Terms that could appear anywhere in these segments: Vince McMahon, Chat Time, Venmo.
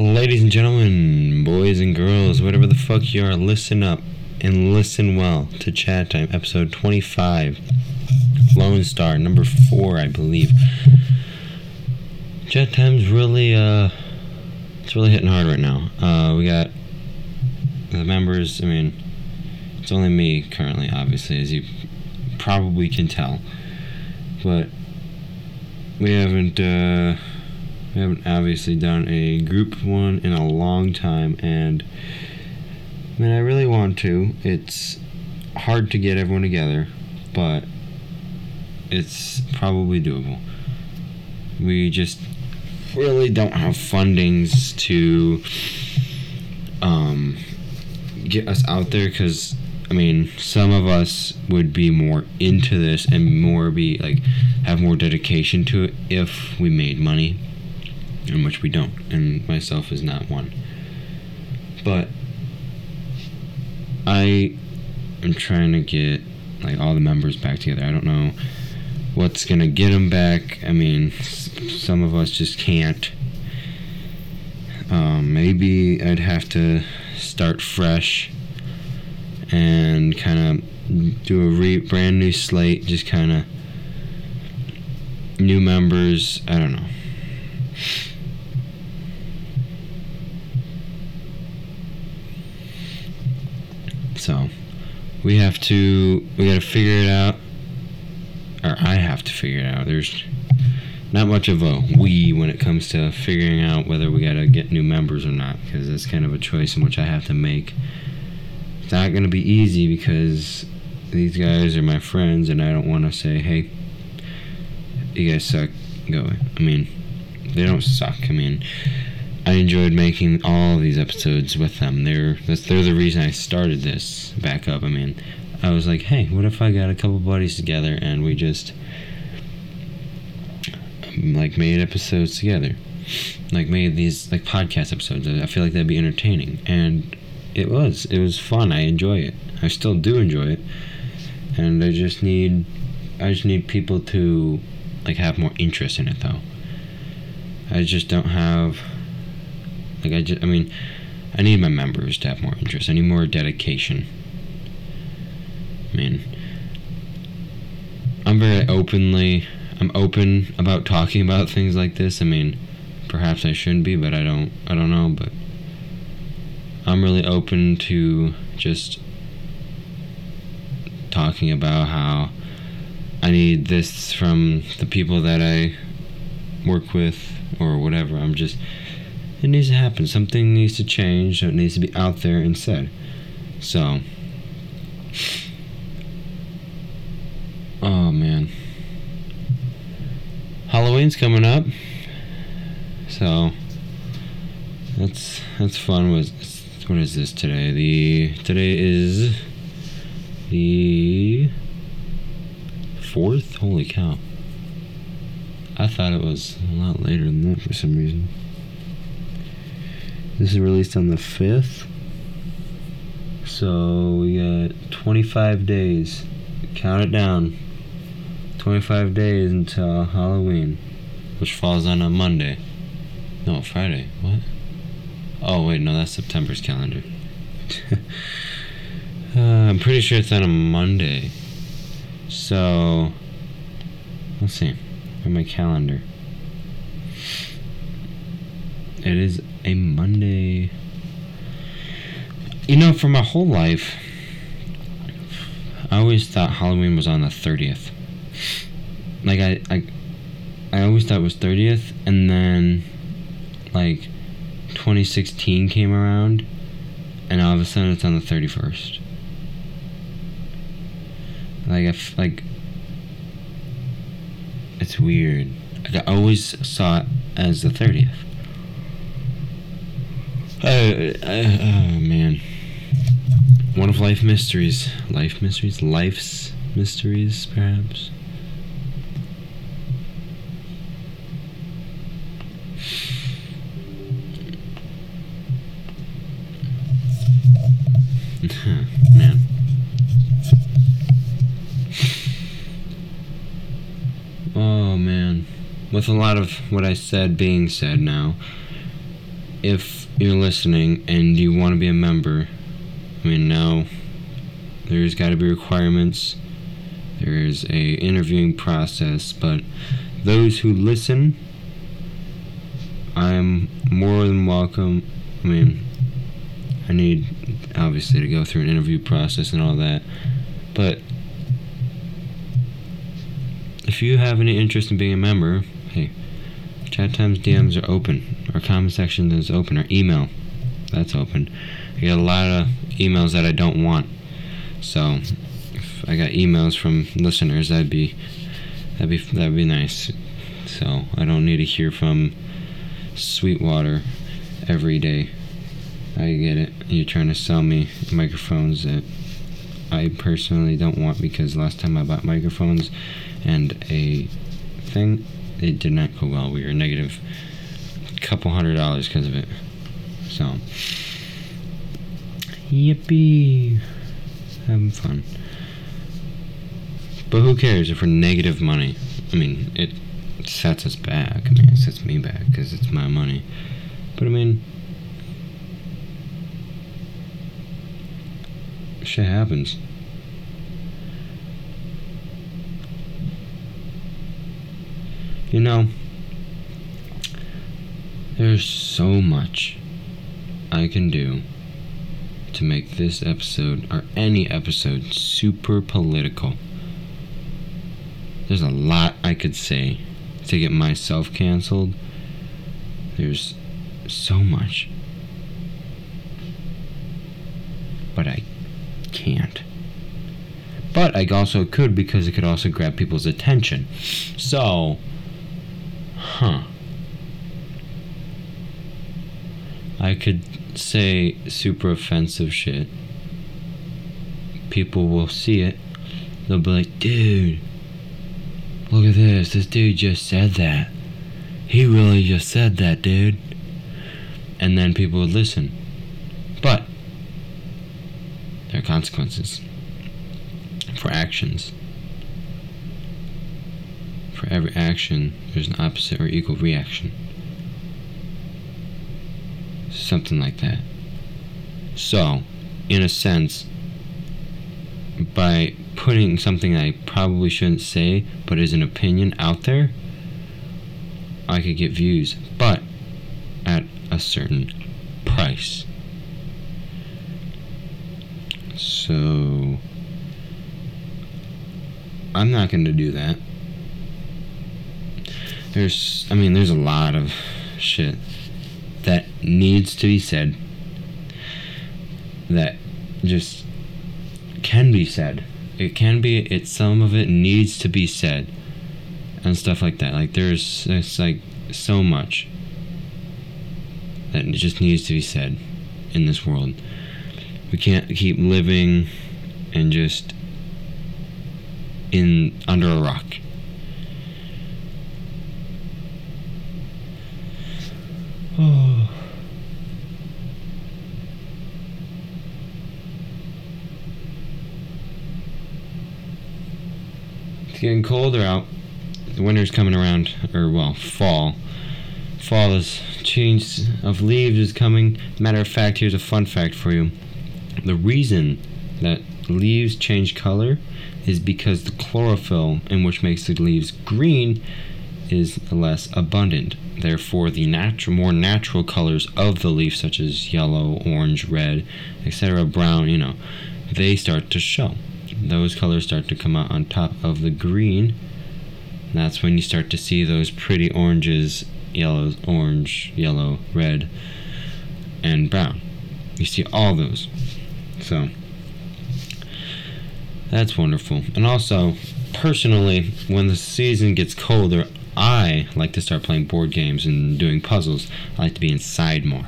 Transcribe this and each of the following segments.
Ladies and gentlemen, boys and girls, whatever the fuck you are, listen up and listen well to Chat Time, episode 25, Lone Star, number 4, I believe. Chat Time's really, it's really hitting hard right now. We got the members, I mean, it's only me currently, obviously, as you probably can tell, but we haven't obviously done a group one in a long time, and I mean, I really want to. It's hard to get everyone together, but it's probably doable. We just really don't have fundings to get us out there, because I mean, some of us would be more into this and more be like, have more dedication to it if we made money, in which we don't, and myself is not one. But I am trying to get like all the members back together. I don't know what's gonna get them back. I mean, some of us just can't. Maybe I'd have to start fresh and kind of do a brand new slate, just kind of new members. I don't know. So, we gotta figure it out, or I have to figure it out. There's not much of a we when it comes to figuring out whether we gotta get new members or not, because that's kind of a choice in which I have to make. It's not gonna be easy because these guys are my friends, and I don't want to say, hey, you guys suck, go away. I mean, they don't suck. I mean, I enjoyed making all of these episodes with them. They're the reason I started this back up. I mean, I was like, hey, what if I got a couple buddies together and we just like made episodes together, like made these like podcast episodes? I feel like that'd be entertaining, and it was fun. I enjoy it. I still do enjoy it, and I just need people to like have more interest in it, though. I just don't have. Like, I need my members to have more interest. I need more dedication. I mean, I'm open about talking about things like this. I mean, perhaps I shouldn't be, but I don't know, but I'm really open to just talking about how I need this from the people that I work with or whatever. It needs to happen. Something needs to change, so it needs to be out there and said. So, oh man, Halloween's coming up, so that's fun. What is this today? Today is the 4th. Holy cow! I thought it was a lot later than that for some reason. This is released on the 5th, so we got 25 days, count it down, 25 days until Halloween, which falls on a Monday, no, Friday, what? Oh, wait, no, that's September's calendar. I'm pretty sure it's on a Monday, so let's see, on my calendar, it is a Monday. You know, for my whole life, I always thought Halloween was on the 30th. Like, I always thought it was 30th, and then, like, 2016 came around, and all of a sudden it's on the 31st. Like, it's weird. Like, I always saw it as the 30th. Oh man. One of life's mysteries, perhaps. Man. Oh man. With a lot of what I said being said now, if you're listening and you want to be a member, I mean, now there's got to be requirements. There's a interviewing process, but those who listen, I'm more than welcome. I mean, I need, obviously, to go through an interview process and all that, but if you have any interest in being a member, hey, Chat Time's DMs are open. Our comment section is open. Our email, that's open. I get a lot of emails that I don't want, so if I got emails from listeners, that'd be nice. So I don't need to hear from Sweetwater every day. I get it. You're trying to sell me microphones that I personally don't want, because last time I bought microphones and a thing, it did not go well. We were negative a couple $100 because of it. So, yippee. Having fun. But who cares if we're negative money? I mean, it sets us back. I mean, it sets me back because it's my money. But I mean, shit happens. You know, there's so much I can do to make this episode, or any episode, super political. There's a lot I could say to get myself canceled. There's so much. But I can't. But I also could, because it could also grab people's attention. So, I could say super offensive shit. People will see it. They'll be like, dude, look at this. This dude just said that. He really just said that, dude. And then people would listen. But there are consequences for actions. For every action, there's an opposite or equal reaction. Something like that. So, in a sense, by putting something I probably shouldn't say, but is an opinion out there, I could get views, but at a certain price. So, I'm not going to do that. There's a lot of shit that needs to be said, that just can be said. Some of it needs to be said, and stuff like that. Like, there's like so much that just needs to be said in this world. We can't keep living and just under a rock. Oh. It's getting colder out. The winter's coming around, fall. Fall is change of leaves is coming. Matter of fact, here's a fun fact for you. The reason that leaves change color is because the chlorophyll, in which makes the leaves green, is less abundant. Therefore, the more natural colors of the leaf, such as yellow, orange, red, etc., brown, they start to show. Those colors start to come out on top of the green. That's when you start to see those pretty oranges, yellows, orange, yellow, red, and brown. You see all those. So, that's wonderful. And also, personally, when the season gets colder, I like to start playing board games and doing puzzles. I like to be inside more.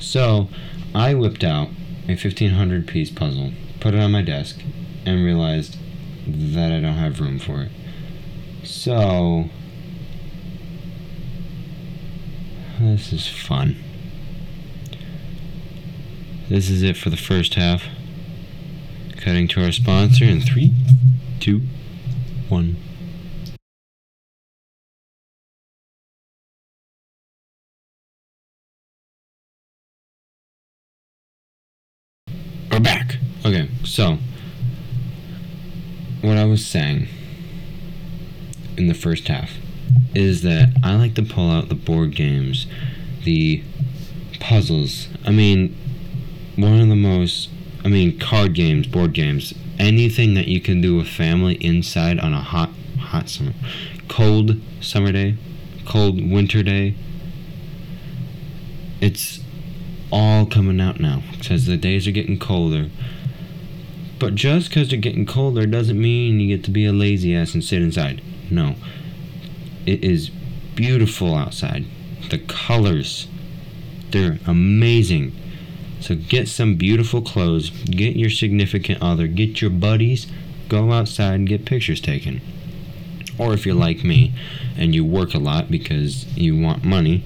So, I whipped out a 1,500-piece puzzle, put it on my desk, and realized that I don't have room for it. So, this is fun. This is it for the first half. Cutting to our sponsor in 3, 2, 1... So, what I was saying in the first half is that I like to pull out the board games, the puzzles. Card games, board games, anything that you can do with family inside on a hot summer, cold summer day, cold winter day. It's all coming out now because the days are getting colder. But just because they're getting colder doesn't mean you get to be a lazy ass and sit inside. No. It is beautiful outside. The colors, they're amazing. So get some beautiful clothes, get your significant other, get your buddies, go outside and get pictures taken. Or if you're like me and you work a lot because you want money,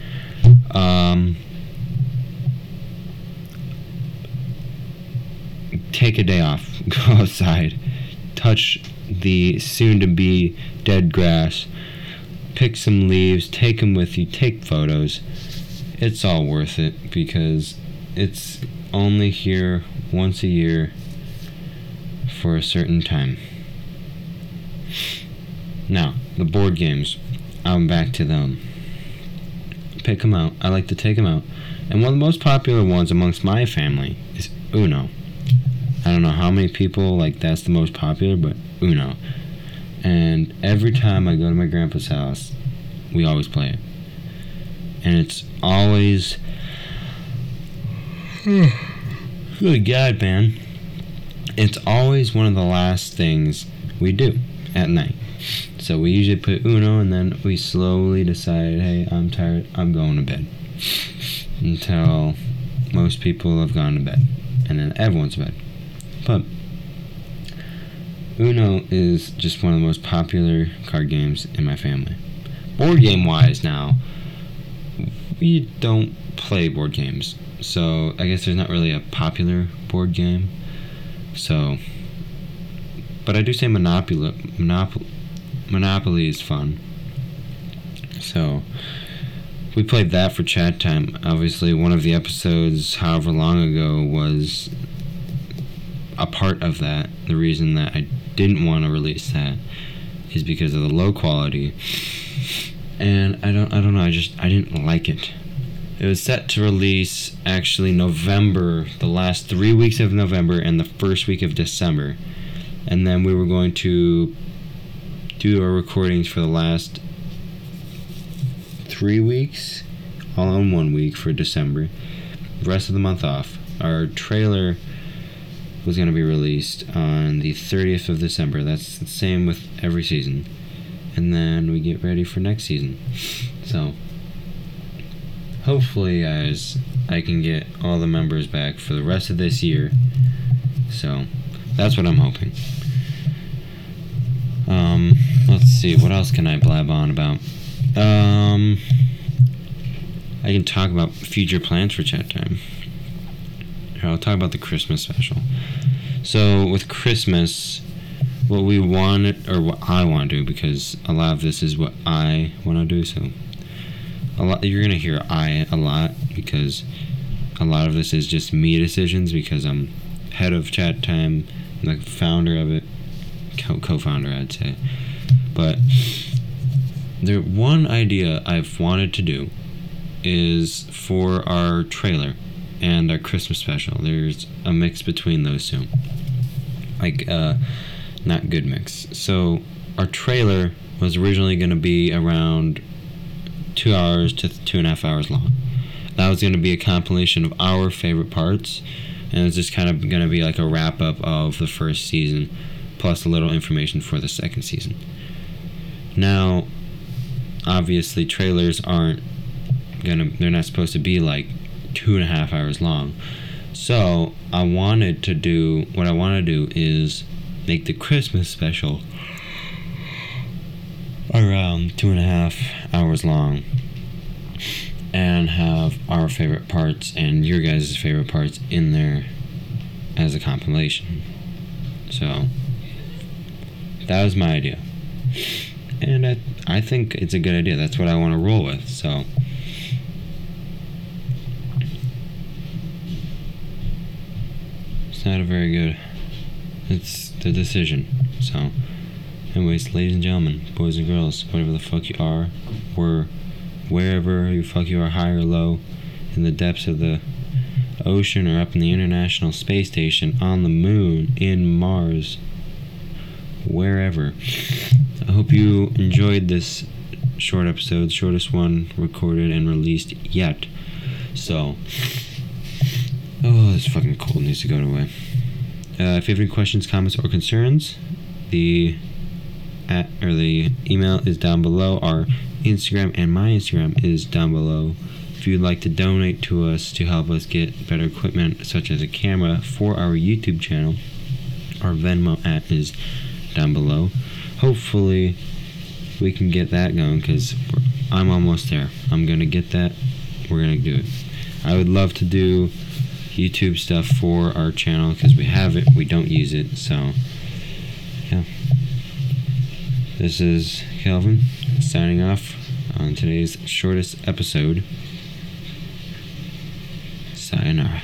take a day off, go outside, touch the soon-to-be dead grass, pick some leaves, take them with you, take photos. It's all worth it because it's only here once a year for a certain time. Now, the board games, I'm back to them. Pick them out. I like to take them out. And one of the most popular ones amongst my family is Uno. I don't know how many people, that's the most popular, but Uno. And every time I go to my grandpa's house, we always play it. And it's always... Good God, man. It's always one of the last things we do at night. So we usually put Uno, and then we slowly decide, hey, I'm tired, I'm going to bed. Until most people have gone to bed. And then everyone's in bed. But Uno is just one of the most popular card games in my family. Board game wise now, we don't play board games. So I guess there's not really a popular board game. So, but I do say Monopoly is fun. So we played that for Chat Time. Obviously one of the episodes however long ago was a part of that. The reason that I didn't want to release that is because of the low quality, and I don't know. I didn't like it. It was set to release actually November, the last 3 weeks of November and the first week of December, and then we were going to do our recordings for the last 3 weeks, all in 1 week for December. The rest of the month off. Our trailer was going to be released on the 30th of December. That's the same with every season. And then we get ready for next season. So, hopefully, guys, I can get all the members back for the rest of this year. So, that's what I'm hoping. Let's see, what else can I blab on about? I can talk about future plans for Chat Time. I'll talk about the Christmas special. So with Christmas, what we want, or what I want to do, because a lot of this is what I want to do. So a lot, you're gonna hear I a lot because a lot of this is just me decisions because I'm head of Chat Time, I'm the founder of it, co-founder I'd say. But the one idea I've wanted to do is for our trailer and our Christmas special. There's a mix between those two. Not good mix. So our trailer was originally going to be around 2 hours to 2.5 hours long. That was going to be a compilation of our favorite parts, and it's just kind of going to be like a wrap up of the first season, plus a little information for the second season. Now, obviously trailers they're not supposed to be like 2.5 hours long. So what I want to do is make the Christmas special around 2.5 hours long and have our favorite parts and your guys' favorite parts in there as a compilation. So that was my idea, and I think it's a good idea. That's what I want to roll with. So not a very good It's the decision. So, anyways, ladies and gentlemen, boys and girls, whatever the fuck you are, we're wherever you fuck you are, high or low, in the depths of the ocean or up in the International Space Station, on the moon, in Mars, wherever. I hope you enjoyed this short episode, shortest one recorded and released yet. So, oh, this fucking cold needs to go away. If you have any questions, comments, or concerns, the email is down below. Our Instagram and my Instagram is down below. If you'd like to donate to us to help us get better equipment, such as a camera, for our YouTube channel, our Venmo app is down below. Hopefully, we can get that going, because I'm almost there. I'm going to get that. We're going to do it. I would love to do YouTube stuff for our channel, because we have it. We don't use it, so, yeah. This is Calvin signing off on today's shortest episode. Sayonara.